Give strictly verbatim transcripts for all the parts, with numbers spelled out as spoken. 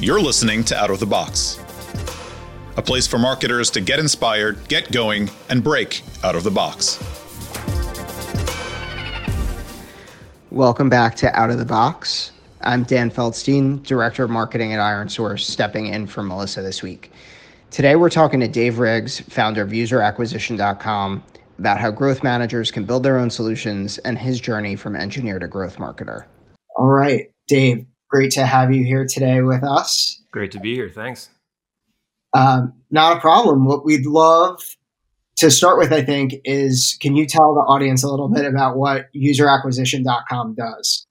You're listening to Out of the Box, a place for marketers to get inspired, get going, and break out of the box. Welcome back to Out of the Box. I'm Dan Feldstein, Director of Marketing at Iron Source, stepping in for Melissa this week. Today, we're talking to Dave Riggs, founder of user acquisition dot com, about how growth managers can build their own solutions and his journey from engineer to growth marketer. All right, Dave, great to have you here today with us. Great to be here. Thanks. Um, not a problem. What we'd love to start with, I think, is can you tell the audience a little bit about what user acquisition dot com does?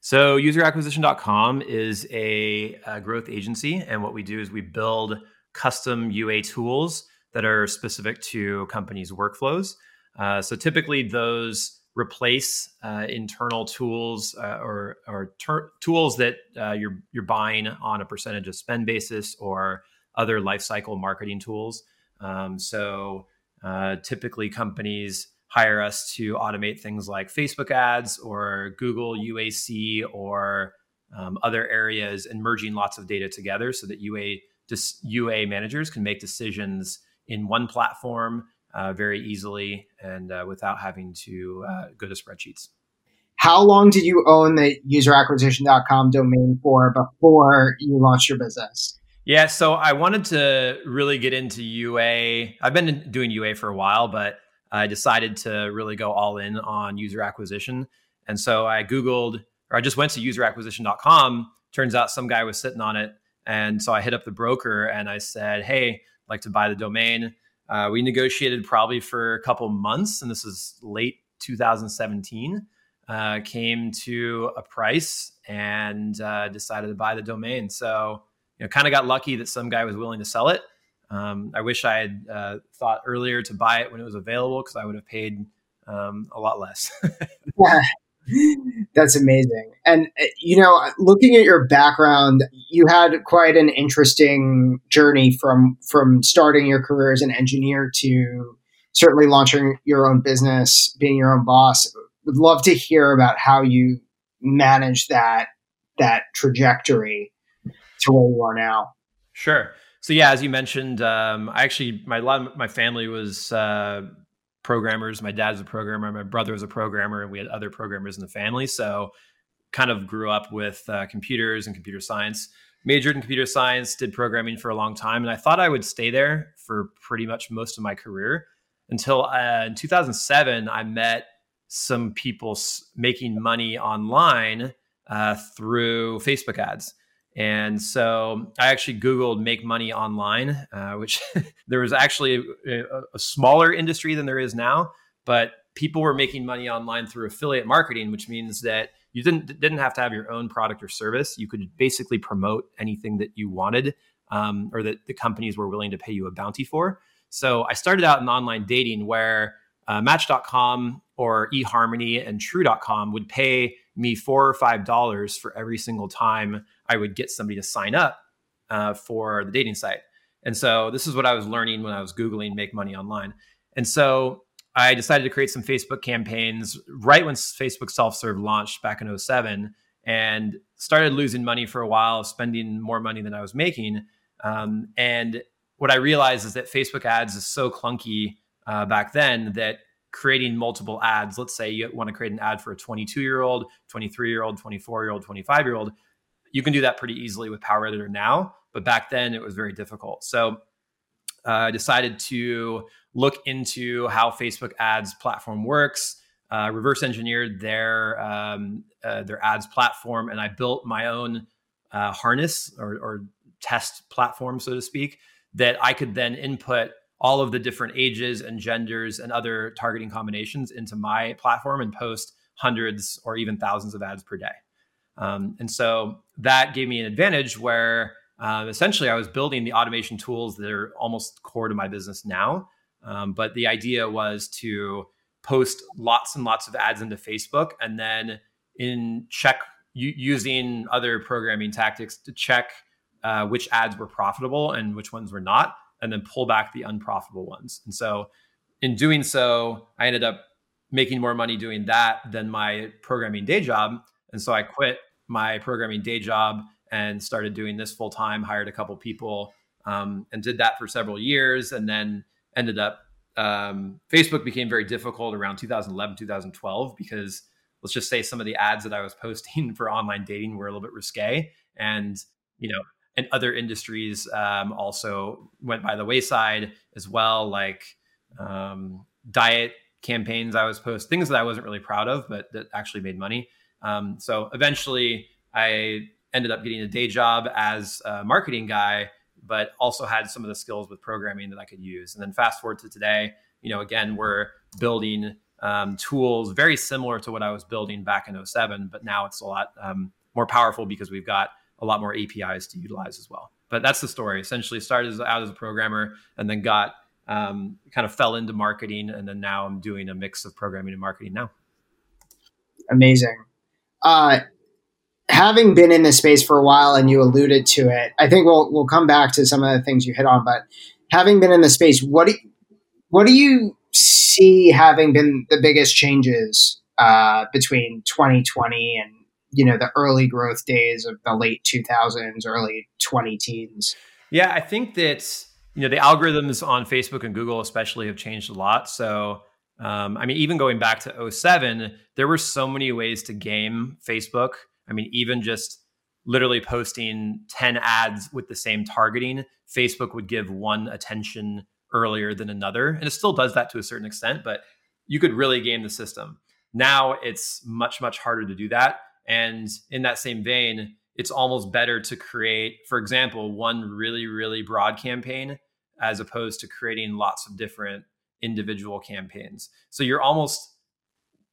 So user acquisition dot com is a, a growth agency. And what we do is we build custom U A tools that are specific to companies' workflows. Uh, so typically those replace uh, internal tools uh, or, or ter- tools that uh, you're, you're buying on a percentage of spend basis or other lifecycle marketing tools. Um, so uh, typically companies hire us to automate things like Facebook ads or Google U A C or um, other areas and merging lots of data together so that U A dis- U A managers can make decisions in one platform uh, very easily and uh, without having to uh, go to spreadsheets. How long did you own the user acquisition dot com domain for before you launched your business? Yeah, so I wanted to really get into U A. I've been doing U A for a while, but I decided to really go all in on user acquisition. And so I Googled, or I just went to user acquisition dot com. Turns out some guy was sitting on it. And so I hit up the broker and I said, hey, I'd like to buy the domain. Uh, we negotiated probably for a couple months, and this is late two thousand seventeen, uh, came to a price and uh, decided to buy the domain. So, you know, kind of got lucky that some guy was willing to sell it. Um, I wish I had uh, thought earlier to buy it when it was available because I would have paid um, a lot less. Yeah. That's amazing. And, you know, looking at your background, you had quite an interesting journey from from starting your career as an engineer to certainly launching your own business, being your own boss. Would love to hear about how you managed that that trajectory to where you are now. Sure. So, yeah, as you mentioned, um, I actually, my my family was... Uh, programmers. My dad's a programmer. My brother was a programmer, and we had other programmers in the family. So kind of grew up with uh, computers and computer science, majored in computer science, did programming for a long time. And I thought I would stay there for pretty much most of my career until uh, in two thousand seven, I met some people making money online uh, through Facebook ads. And so I actually Googled make money online, uh, which there was actually a, a smaller industry than there is now, but people were making money online through affiliate marketing, which means that you didn't didn't have to have your own product or service. You could basically promote anything that you wanted um, or that the companies were willing to pay you a bounty for. So I started out in online dating where uh, Match dot com or eHarmony and True dot com would pay me four or five dollars for every single time I would get somebody to sign up uh, for the dating site. And so this is what I was learning when I was Googling make money online. And so I decided to create some Facebook campaigns right when Facebook self-serve launched back in oh seven and started losing money for a while, spending more money than I was making. Um, and what I realized is that Facebook ads is so clunky uh, back then that creating multiple ads, let's say you want to create an ad for a twenty-two-year-old, twenty-three-year-old, twenty-four-year-old, twenty-five-year-old, you can do that pretty easily with Power Editor now, but back then it was very difficult. So uh, I decided to look into how Facebook ads platform works, uh, reverse engineered their um, uh, their ads platform, and I built my own uh, harness or, or test platform, so to speak, that I could then input all of the different ages and genders and other targeting combinations into my platform and post hundreds or even thousands of ads per day. Um, and so that gave me an advantage where uh, essentially I was building the automation tools that are almost core to my business now. Um, but the idea was to post lots and lots of ads into Facebook and then in check u- using other programming tactics to check uh, which ads were profitable and which ones were not, and then pull back the unprofitable ones. And so in doing so, I ended up making more money doing that than my programming day job. And so I quit my programming day job and started doing this full time, hired a couple people, um, and did that for several years. And then ended up, um, Facebook became very difficult around two thousand eleven, two thousand twelve, because let's just say some of the ads that I was posting for online dating were a little bit risque, and, you know, and other industries, um, also went by the wayside as well. Like, um, diet campaigns I was posting, things that I wasn't really proud of, but that actually made money. Um, so eventually I ended up getting a day job as a marketing guy, but also had some of the skills with programming that I could use. And then fast forward to today, you know, again, we're building um, tools very similar to what I was building back in oh seven, but now it's a lot um, more powerful because we've got a lot more A P Is to utilize as well. But that's the story. Essentially started out as a programmer and then got um, kind of fell into marketing. And then now I'm doing a mix of programming and marketing now. Amazing. Uh, having been in this space for a while, and you alluded to it, I think we'll we'll come back to some of the things you hit on. But having been in the space, what do you, what do you see having been the biggest changes uh, between twenty twenty and you know the early growth days of the late two thousands, early twenty teens? Yeah, I think that you know the algorithms on Facebook and Google especially have changed a lot. So. Um, I mean, even going back to oh seven, there were so many ways to game Facebook. I mean, even just literally posting ten ads with the same targeting, Facebook would give one attention earlier than another. And it still does that to a certain extent, but you could really game the system. Now it's much, much harder to do that. And in that same vein, it's almost better to create, for example, one really, really broad campaign as opposed to creating lots of different individual campaigns. So you're almost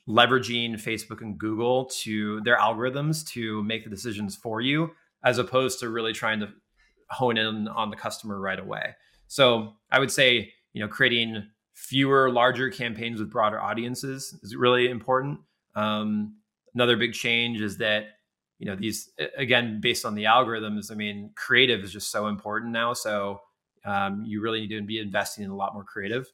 leveraging Facebook and Google to their algorithms to make the decisions for you, as opposed to really trying to hone in on the customer right away. So I would say, you know, creating fewer, larger campaigns with broader audiences is really important. Um, another big change is that, you know, these, again, based on the algorithms, I mean, creative is just so important now. So um, you really need to be investing in a lot more creative.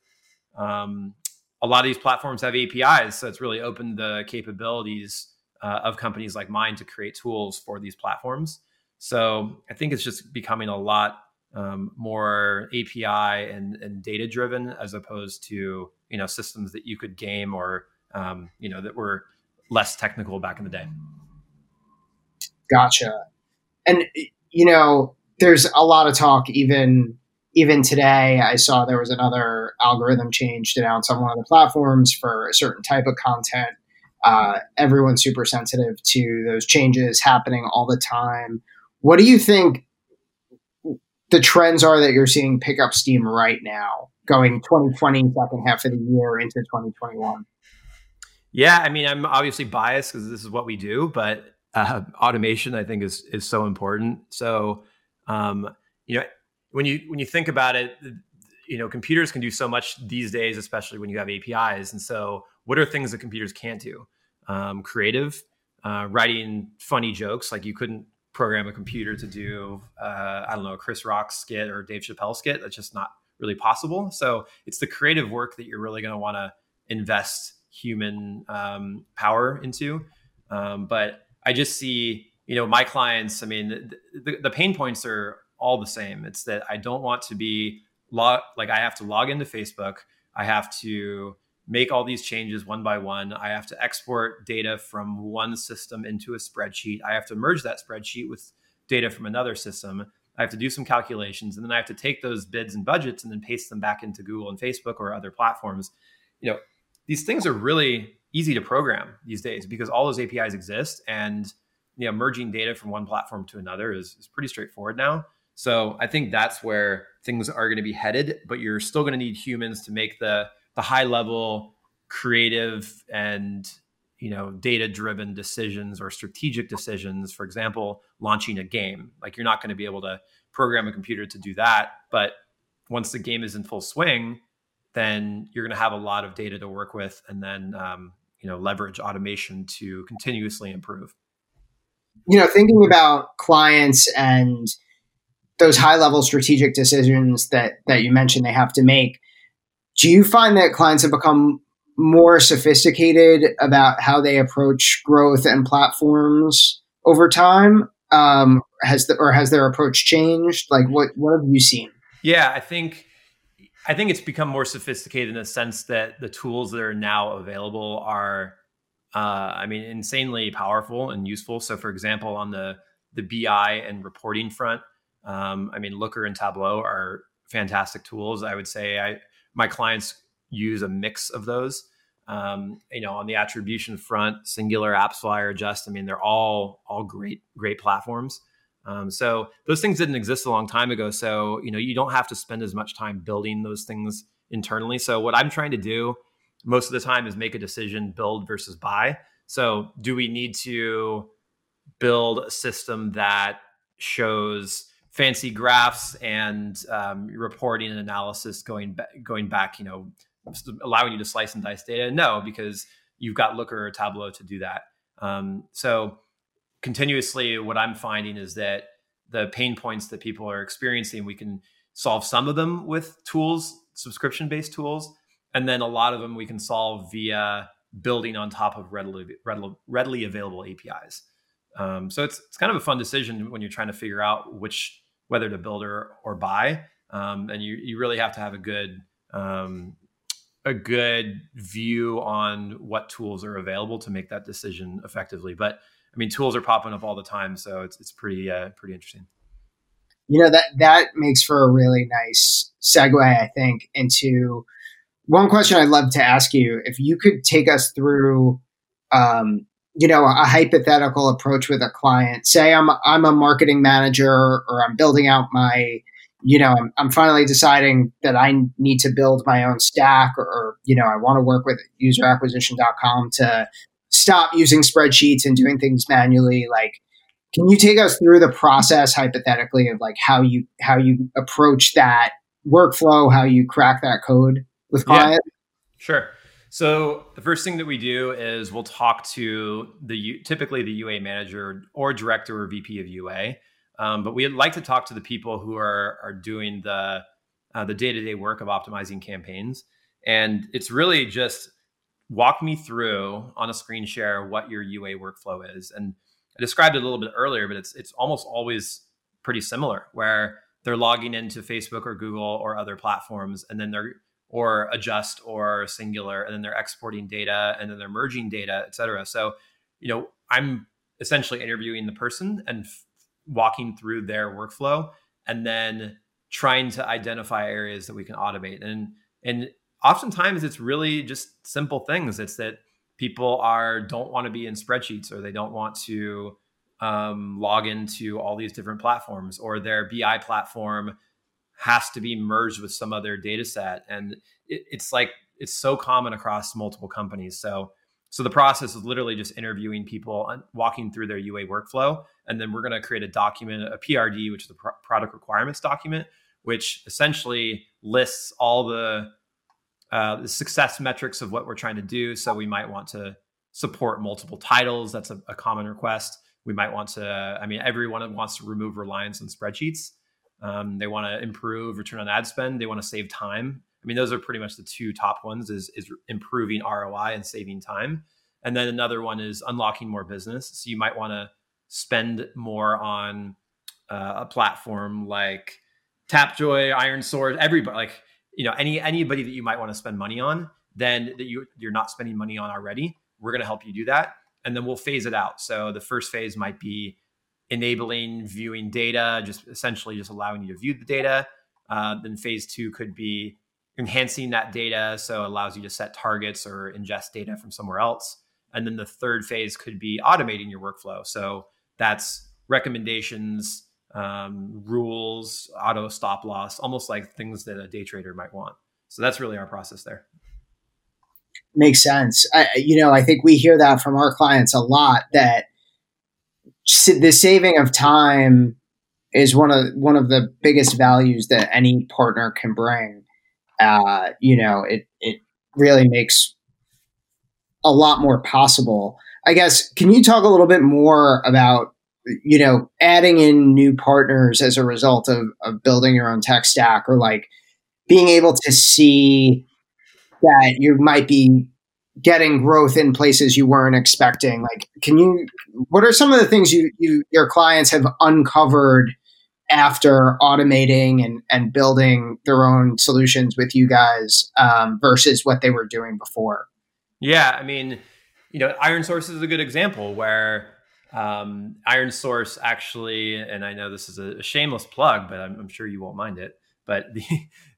Um, a lot of these platforms have A P Is, so it's really opened the capabilities uh, of companies like mine to create tools for these platforms. So I think it's just becoming a lot um, more A P I and, and data driven, as opposed to you know systems that you could game or um, you know that were less technical back in the day. Gotcha. And you know, there's a lot of talk even. Even today, I saw there was another algorithm change announced on one of the platforms for a certain type of content. Uh, everyone's super sensitive to those changes happening all the time. What do you think the trends are that you're seeing pick up steam right now, going twenty twenty, second half of the year into twenty twenty-one? Yeah, I mean, I'm obviously biased because this is what we do, but uh, automation, I think, is is so important. So, um, you know. When you when you think about it, you know, computers can do so much these days, especially when you have A P Is. And so what are things that computers can't do? Um, creative, uh, writing funny jokes. Like you couldn't program a computer to do, uh, I don't know, a Chris Rock skit or Dave Chappelle skit. That's just not really possible. So it's the creative work that you're really going to want to invest human um, power into. Um, but I just see, you know, my clients, I mean, the, the pain points are all the same. It's that I don't want to be log like I have to log into Facebook. I have to make all these changes one by one. I have to export data from one system into a spreadsheet. I have to merge that spreadsheet with data from another system. I have to do some calculations, and then I have to take those bids and budgets and then paste them back into Google and Facebook or other platforms. You know, these things are really easy to program these days because all those A P Is exist, and you know, merging data from one platform to another is, is pretty straightforward now. So I think that's where things are going to be headed, but you're still going to need humans to make the the high level creative and you know data driven decisions or strategic decisions. For example, launching a game, like you're not going to be able to program a computer to do that. But once the game is in full swing, then you're going to have a lot of data to work with, and then um, you know leverage automation to continuously improve. You know, thinking about clients and those high-level strategic decisions that, that you mentioned they have to make, do you find that clients have become more sophisticated about how they approach growth and platforms over time? Um, has the, or has their approach changed? Like, what what have you seen? Yeah, I think I think it's become more sophisticated in the sense that the tools that are now available are, uh, I mean, insanely powerful and useful. So, for example, on the the B I and reporting front, um, I mean, Looker and Tableau are fantastic tools. I would say I my clients use a mix of those. Um, you know, on the attribution front, Singular, AppsFlyer, Adjust, I mean, they're all, all great, great platforms. Um, so those things didn't exist a long time ago. So, you know, you don't have to spend as much time building those things internally. So what I'm trying to do most of the time is make a decision, build versus buy. So do we need to build a system that shows fancy graphs and, um, reporting and analysis going, ba- going back, you know, allowing you to slice and dice data? No, because you've got Looker or Tableau to do that. Um, so continuously, what I'm finding is that the pain points that people are experiencing, we can solve some of them with tools, subscription-based tools, and then a lot of them we can solve via building on top of readily readily, readily available A P Is. Um, so it's it's kind of a fun decision when you're trying to figure out which whether to build or, or buy, um, and you you really have to have a good um, a good view on what tools are available to make that decision effectively. But I mean, tools are popping up all the time. So it's, it's pretty, uh, pretty interesting. You know, that, that makes for a really nice segue, I think, into one question I'd love to ask you. If you could take us through, um, you know, a hypothetical approach with a client, say I'm, I'm a marketing manager or I'm building out my, you know, I'm, I'm finally deciding that I need to build my own stack, or, or you know, I want to work with user acquisition dot com to stop using spreadsheets and doing things manually. Like, can you take us through the process hypothetically of like how you how you approach that workflow, how you crack that code with clients? Yeah, sure. So the first thing that we do is we'll talk to the typically the U A manager or director or V P of U A. Um, but we'd like to talk to the people who are are doing the uh, the day-to-day work of optimizing campaigns. And it's really just walk me through on a screen share what your U A workflow is. And I described it a little bit earlier, but it's it's almost always pretty similar where they're logging into Facebook or Google or other platforms, and then they're or Adjust or Singular, and then they're exporting data, and then they're merging data, et cetera. So, you know, I'm essentially interviewing the person and f- walking through their workflow and then trying to identify areas that we can automate. And, and oftentimes it's really just simple things. It's that people are, don't want to be in spreadsheets, or they don't want to um, log into all these different platforms, or their B I platform has to be merged with some other data set. And it, it's like, it's so common across multiple companies. So So the process is literally just interviewing people and walking through their U A workflow. And then we're going to create a document, a P R D, which is the pro- product requirements document, which essentially lists all the, uh, the success metrics of what we're trying to do. So we might want to support multiple titles. That's a, a common request. We might want to, I mean, everyone wants to remove reliance on spreadsheets. Um, they want to improve return on ad spend. They want to save time. I mean, those are pretty much the two top ones, is, is improving R O I and saving time. And then another one is unlocking more business. So you might want to spend more on uh, a platform like Tapjoy, Iron Source, everybody, like, you know, any anybody that you might want to spend money on, then that you, you're not spending money on already. We're going to help you do that. And then we'll phase it out. So the first phase might be enabling viewing data, just essentially just allowing you to view the data. Uh, then phase two could be enhancing that data, so it allows you to set targets or ingest data from somewhere else. And then the third phase could be automating your workflow. So that's recommendations, um, rules, auto stop loss, almost like things that a day trader might want. So that's really our process there. Makes sense. I, you know, I think we hear that from our clients a lot, that the saving of time is one of one of the biggest values that any partner can bring. Uh, you know, it, it really makes a lot more possible. I guess, can you talk a little bit more about, you know, adding in new partners as a result of, of building your own tech stack, or like being able to see that you might be getting growth in places you weren't expecting? Like, can you, what are some of the things you, you your clients have uncovered after automating and, and building their own solutions with you guys um, versus what they were doing before? Yeah, I mean, you know, Iron Source is a good example where um, Iron Source actually, and I know this is a, a shameless plug, but I'm, I'm sure you won't mind it, but the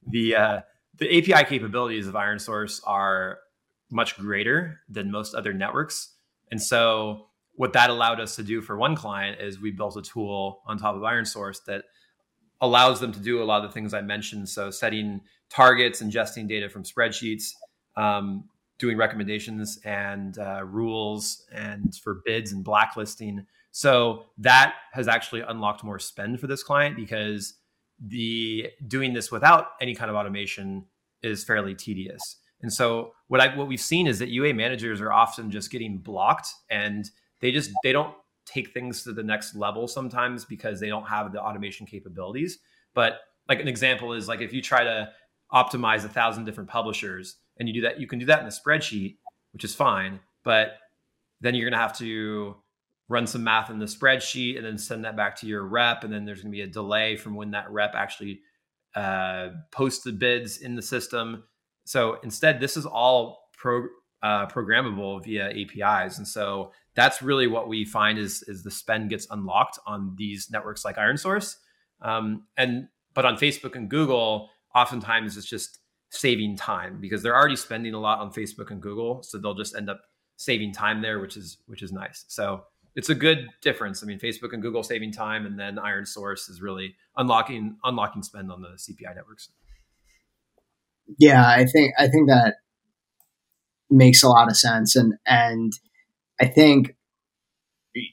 the uh, the A P I capabilities of Iron Source are much greater than most other networks. And so what that allowed us to do for one client is we built a tool on top of Iron Source that allows them to do a lot of the things I mentioned. So setting targets, ingesting data from spreadsheets, um, doing recommendations and uh, rules and for bids and blacklisting. So that has actually unlocked more spend for this client because the doing this without any kind of automation is fairly tedious. And so what I what we've seen is that U A managers are often just getting blocked and they just they don't take things to the next level sometimes because they don't have the automation capabilities. But like an example is like if you try to optimize a thousand different publishers and you do that, you can do that in the spreadsheet, which is fine, but then you're gonna have to run some math in the spreadsheet and then send that back to your rep. And then there's gonna be a delay from when that rep actually uh, posts the bids in the system. So instead, this is all pro, uh, programmable via A P Is. And so that's really what we find is, is the spend gets unlocked on these networks like Iron Source. Um, and but on Facebook and Google, oftentimes it's just saving time because they're already spending a lot on Facebook and Google. So they'll just end up saving time there, which is which is nice. So it's a good difference. I mean, Facebook and Google saving time, and then Iron Source is really unlocking unlocking spend on the C P I networks. Yeah, I think I think that makes a lot of sense. And and I think,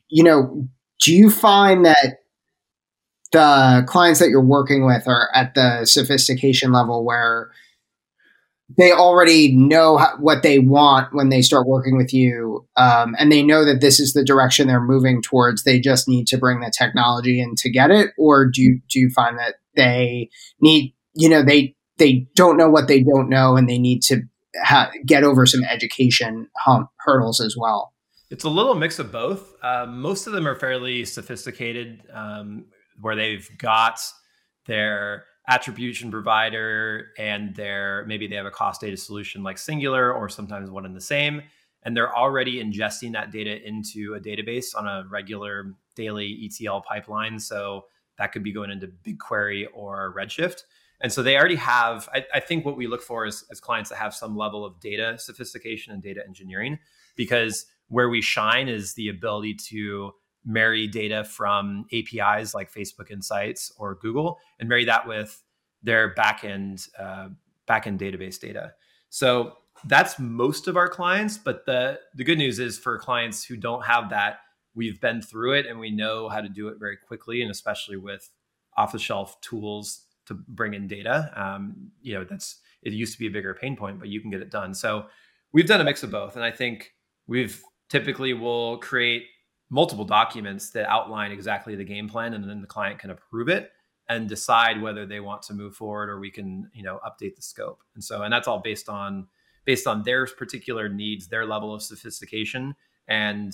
you know, do you find that the clients that you're working with are at the sophistication level where they already know what they want when they start working with you, um, and they know that this is the direction they're moving towards, they just need to bring the technology in to get it? Or do you, do you find that they need, you know, they... they don't know what they don't know, and they need to ha- get over some education hump hurdles as well? It's a little mix of both. Uh, most of them are fairly sophisticated, um, where they've got their attribution provider and their, maybe they have a cost data solution like Singular or sometimes one and the same, and they're already ingesting that data into a database on a regular daily E T L pipeline. So that could be going into BigQuery or Redshift. And so they already have, I, I think what we look for is, is clients that have some level of data sophistication and data engineering, because where we shine is the ability to marry data from A P Is like Facebook Insights or Google and marry that with their backend, uh, backend database data. So that's most of our clients, but the, the good news is for clients who don't have that, we've been through it and we know how to do it very quickly, and especially with off-the-shelf tools to bring in data. Um, you know, that's, it used to be a bigger pain point, but you can get it done. So we've done a mix of both. And I think we've typically will create multiple documents that outline exactly the game plan, and then the client can approve it and decide whether they want to move forward, or we can, you know, update the scope. And so, and that's all based on, based on their particular needs, their level of sophistication, and,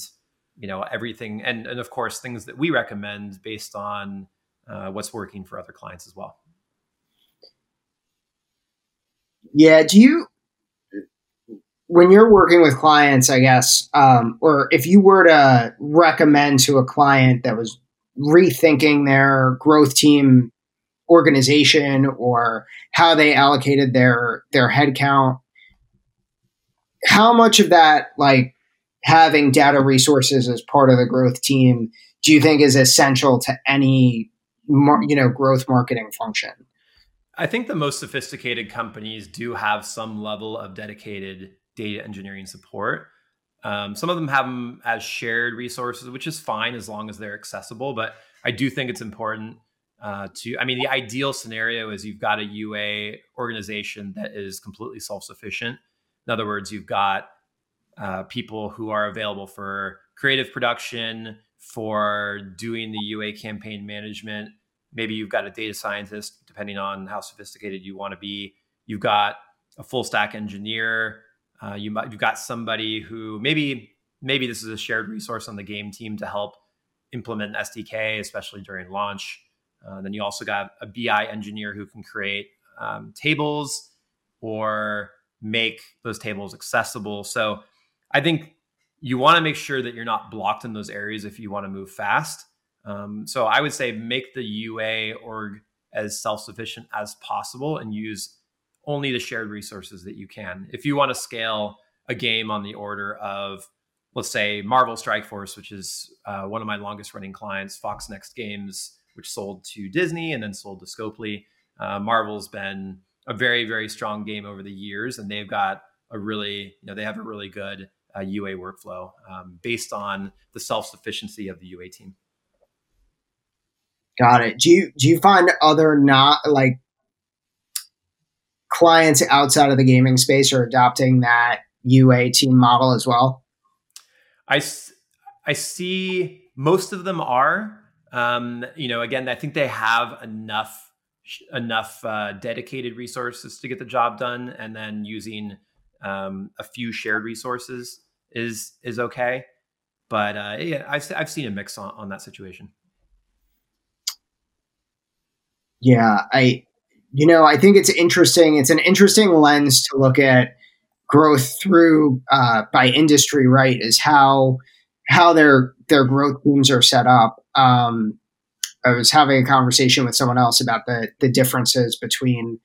you know, everything. And, and of course, things that we recommend based on uh, what's working for other clients as well. Yeah. Do you, when you're working with clients, I guess, um, or if you were to recommend to a client that was rethinking their growth team organization or how they allocated their, their headcount, how much of that, like having data resources as part of the growth team, do you think is essential to any, you know, growth marketing function? I think the most sophisticated companies do have some level of dedicated data engineering support. Um, some of them have them as shared resources, which is fine as long as they're accessible. But I do think it's important uh, to, I mean, the ideal scenario is you've got a U A organization that is completely self-sufficient. In other words, you've got uh, people who are available for creative production, for doing the U A campaign management. Maybe you've got a data scientist, depending on how sophisticated you want to be. You've got a full stack engineer, Uh, you might, you've got somebody who maybe, maybe this is a shared resource on the game team to help implement an S D K, especially during launch. Uh, then you also got a B I engineer who can create um, tables or make those tables accessible. So I think you want to make sure that you're not blocked in those areas if you want to move fast. Um, so I would say make the U A org as self-sufficient as possible and use only the shared resources that you can. If you want to scale a game on the order of, let's say, Marvel Strike Force, which is uh, one of my longest running clients, Fox Next Games, which sold to Disney and then sold to Scopely. Uh, Marvel's been a very, very strong game over the years, and they've got a really, you know, they have a really good uh, U A workflow um, based on the self-sufficiency of the U A team. Got it. Do you do you find other not like clients outside of the gaming space are adopting that U A team model as well? I, I see most of them are. Um, you know, again, I think they have enough enough uh, dedicated resources to get the job done, and then using um, a few shared resources is is okay. But uh, yeah, I've I've seen a mix on, on that situation. Yeah, I, you know, I think it's interesting. It's an interesting lens to look at growth through uh, by industry, right? Is how how their their growth teams are set up. Um, I was having a conversation with someone else about the the differences between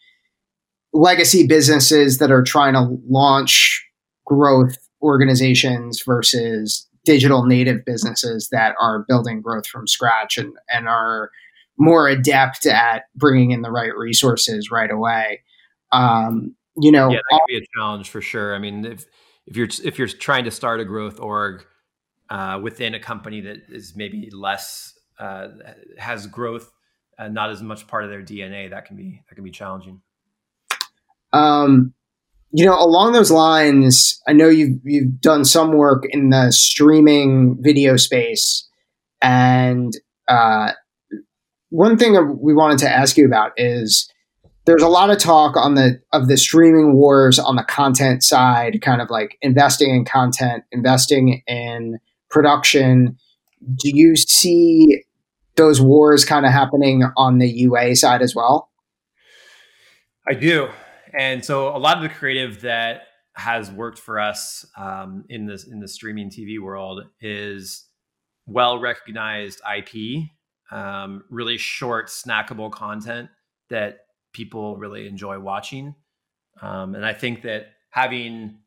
legacy businesses that are trying to launch growth organizations versus digital native businesses that are building growth from scratch and and are more adept at bringing in the right resources right away. Um, you know, yeah, that can be a challenge for sure. I mean, if, if you're, if you're trying to start a growth org uh, within a company that is maybe less uh, has growth and not as much part of their D N A, that can be, that can be challenging. Um, you know, along those lines, I know you've, you've done some work in the streaming video space, and uh, one thing we wanted to ask you about is there's a lot of talk on the of the streaming wars on the content side, kind of like investing in content, investing in production. Do you see those wars kind of happening on the U A side as well? I do. And so a lot of the creative that has worked for us um, in this in the streaming T V world is well-recognized I P. Um, really short, snackable content that people really enjoy watching. Um, and I think that having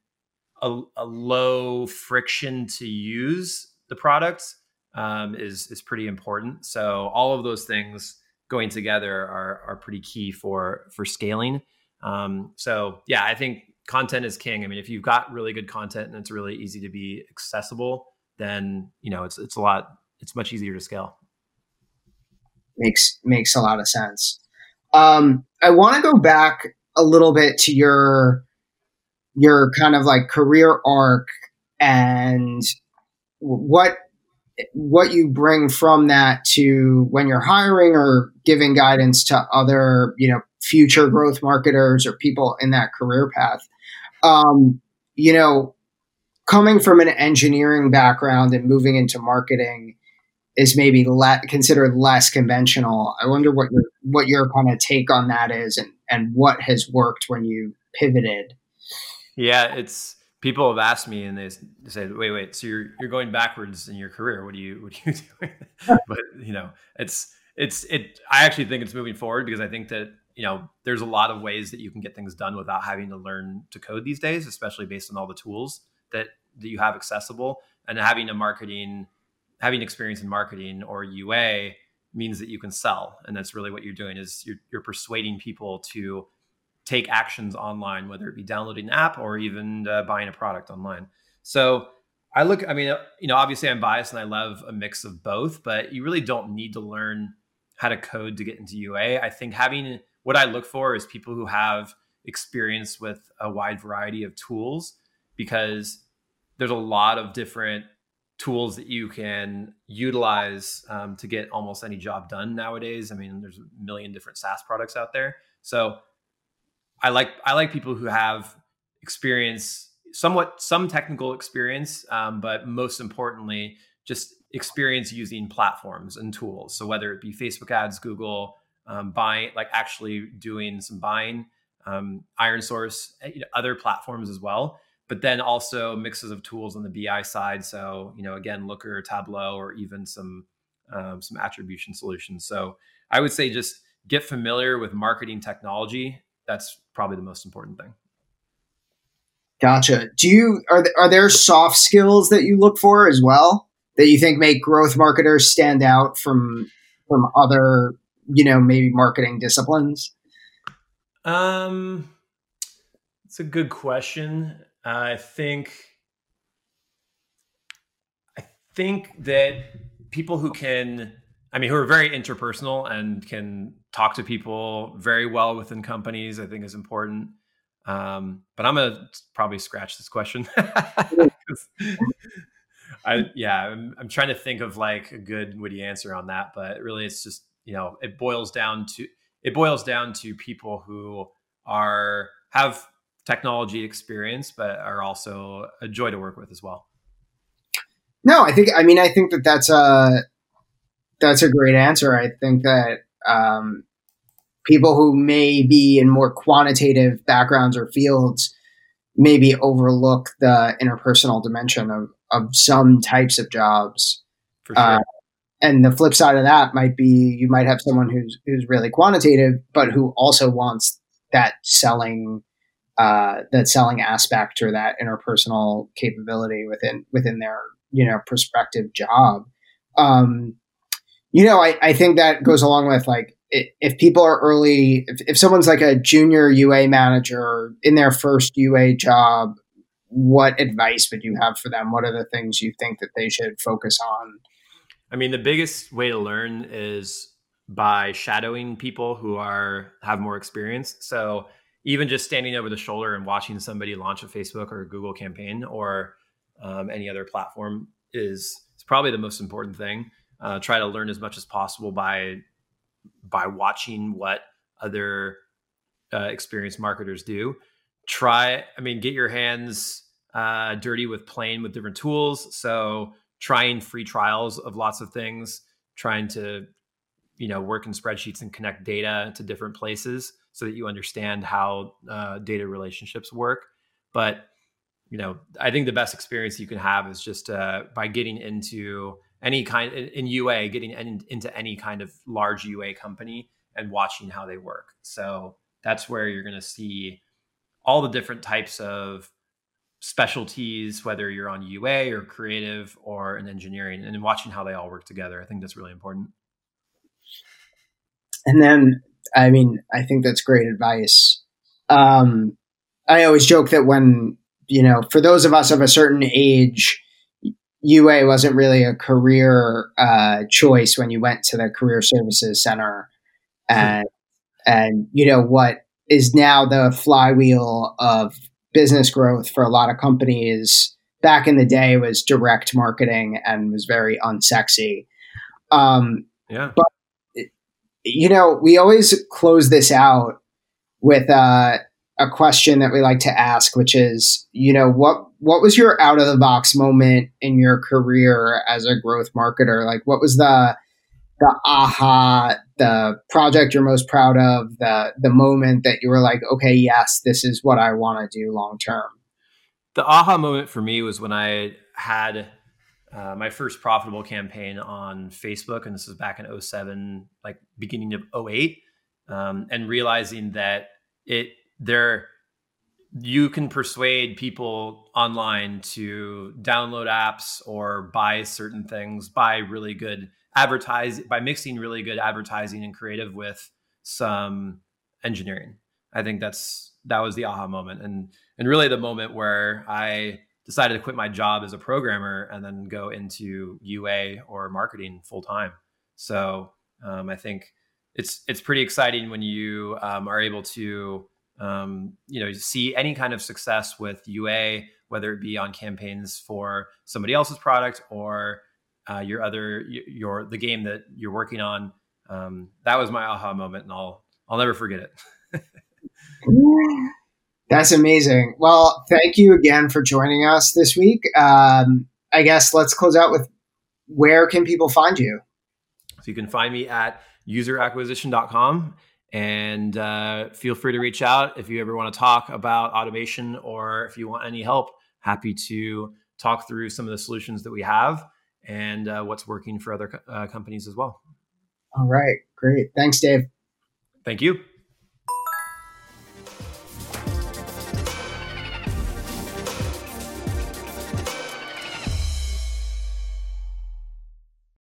a, a low friction to use the product um, is is pretty important. So all of those things going together are are pretty key for for scaling. Um, so yeah, I think content is king. I mean, if you've got really good content and it's really easy to be accessible, then you know it's it's a lot. It's much easier to scale. Makes makes a lot of sense. Um, I want to go back a little bit to your your kind of like career arc and what what you bring from that to when you're hiring or giving guidance to other, you know, future growth marketers or people in that career path. Um, you know, coming from an engineering background and moving into marketing is maybe le- considered less conventional. I wonder what your what your kind of take on that is, and, and what has worked when you pivoted. Yeah, it's people have asked me, and they say, "Wait, wait, so you're you're going backwards in your career? What do you what are you doing?" But you know, it's it's it. I actually think it's moving forward because I think that you know there's a lot of ways that you can get things done without having to learn to code these days, especially based on all the tools that that you have accessible, and having a marketing. Having experience in marketing or U A means that you can sell. And that's really what you're doing is you're, you're persuading people to take actions online, whether it be downloading an app or even uh, buying a product online. So I look, I mean, you know, obviously I'm biased and I love a mix of both, but you really don't need to learn how to code to get into U A. I think having what I look for is people who have experience with a wide variety of tools, because there's a lot of different tools that you can utilize um, to get almost any job done nowadays. I mean, there's a million different SaaS products out there. So I like I like people who have experience somewhat some technical experience, um, but most importantly, just experience using platforms and tools. So whether it be Facebook ads, Google, um, buying, like actually doing some buying, um, Iron Source, you know, other platforms as well, but then also mixes of tools on the B I side. So, you know, again, Looker, Tableau, or even some, um, some attribution solutions. So I would say just get familiar with marketing technology. That's probably the most important thing. Gotcha. Do you, are, th- are there soft skills that you look for as well that you think make growth marketers stand out from, from other, you know, maybe marketing disciplines? Um, it's a good question. Uh, I think, I think that people who can, I mean, who are very interpersonal and can talk to people very well within companies, I think is important. Um, but I'm going to probably scratch this question. I, yeah, I'm, I'm trying to think of like a good witty answer on that, but really it's just, you know, it boils down to, it boils down to people who are, have technology experience, but are also a joy to work with as well. No, I think, I mean, I think that that's a, that's a great answer. I think that, um, people who may be in more quantitative backgrounds or fields maybe overlook the interpersonal dimension of, of some types of jobs. For sure. Uh, and the flip side of that might be you might have someone who's who's really quantitative, but who also wants that selling uh, that selling aspect or that interpersonal capability within within their you know prospective job. Um, you know, I, I think that goes along with like. If people are early, if, if someone's like a junior U A manager in their first U A job, what advice would you have for them? What are the things you think that they should focus on? I mean, the biggest way to learn is by shadowing people who are have more experience. So even just standing over the shoulder and watching somebody launch a Facebook or a Google campaign or um, any other platform is it's probably the most important thing. Uh, try to learn as much as possible by by watching what other uh, experienced marketers do. Try, I mean, get your hands uh, dirty with playing with different tools. So trying free trials of lots of things, trying to, you know, work in spreadsheets and connect data to different places so that you understand how uh, data relationships work. But, you know, I think the best experience you can have is just uh, by getting into any kind in U A, getting in, into any kind of large U A company and watching how they work. So that's where you're going to see all the different types of specialties, whether you're on U A or creative or in engineering, and watching how they all work together. I think that's really important. And then, I mean, I think that's great advice. Um, I always joke that when, you know, for those of us of a certain age, U A wasn't really a career uh, choice when you went to the Career Services Center, and and you know what is now the flywheel of business growth for a lot of companies. Back in the day, was direct marketing and was very unsexy. Um, yeah, but you know we always close this out with uh, a question that we like to ask, which is you know what. What was your out of the box moment in your career as a growth marketer? Like what was the, the aha, the project you're most proud of, the, the moment that you were like, okay, yes, this is what I want to do long-term? The aha moment for me was when I had uh, my first profitable campaign on Facebook. And this was back in oh seven, like beginning of oh eight. Um, and realizing that it, there, you can persuade people online to download apps or buy certain things, buy really good advertising, by mixing really good advertising and creative with some engineering. I think that's, that was the aha moment. And, and really the moment where I decided to quit my job as a programmer and then go into U A or marketing full time. So um, I think it's, it's pretty exciting when you um, are able to, Um, you know, you see any kind of success with U A, whether it be on campaigns for somebody else's product or uh, your other, your the game that you're working on. Um, that was my aha moment, and I'll I'll never forget it. That's amazing. Well, thank you again for joining us this week. Um, I guess let's close out with, where can people find you? So you can find me at user acquisition dot com, and uh, feel free to reach out if you ever want to talk about automation, or if you want any help, happy to talk through some of the solutions that we have and uh, what's working for other co- uh, companies as well. All right. Great. Thanks, Dave. Thank you.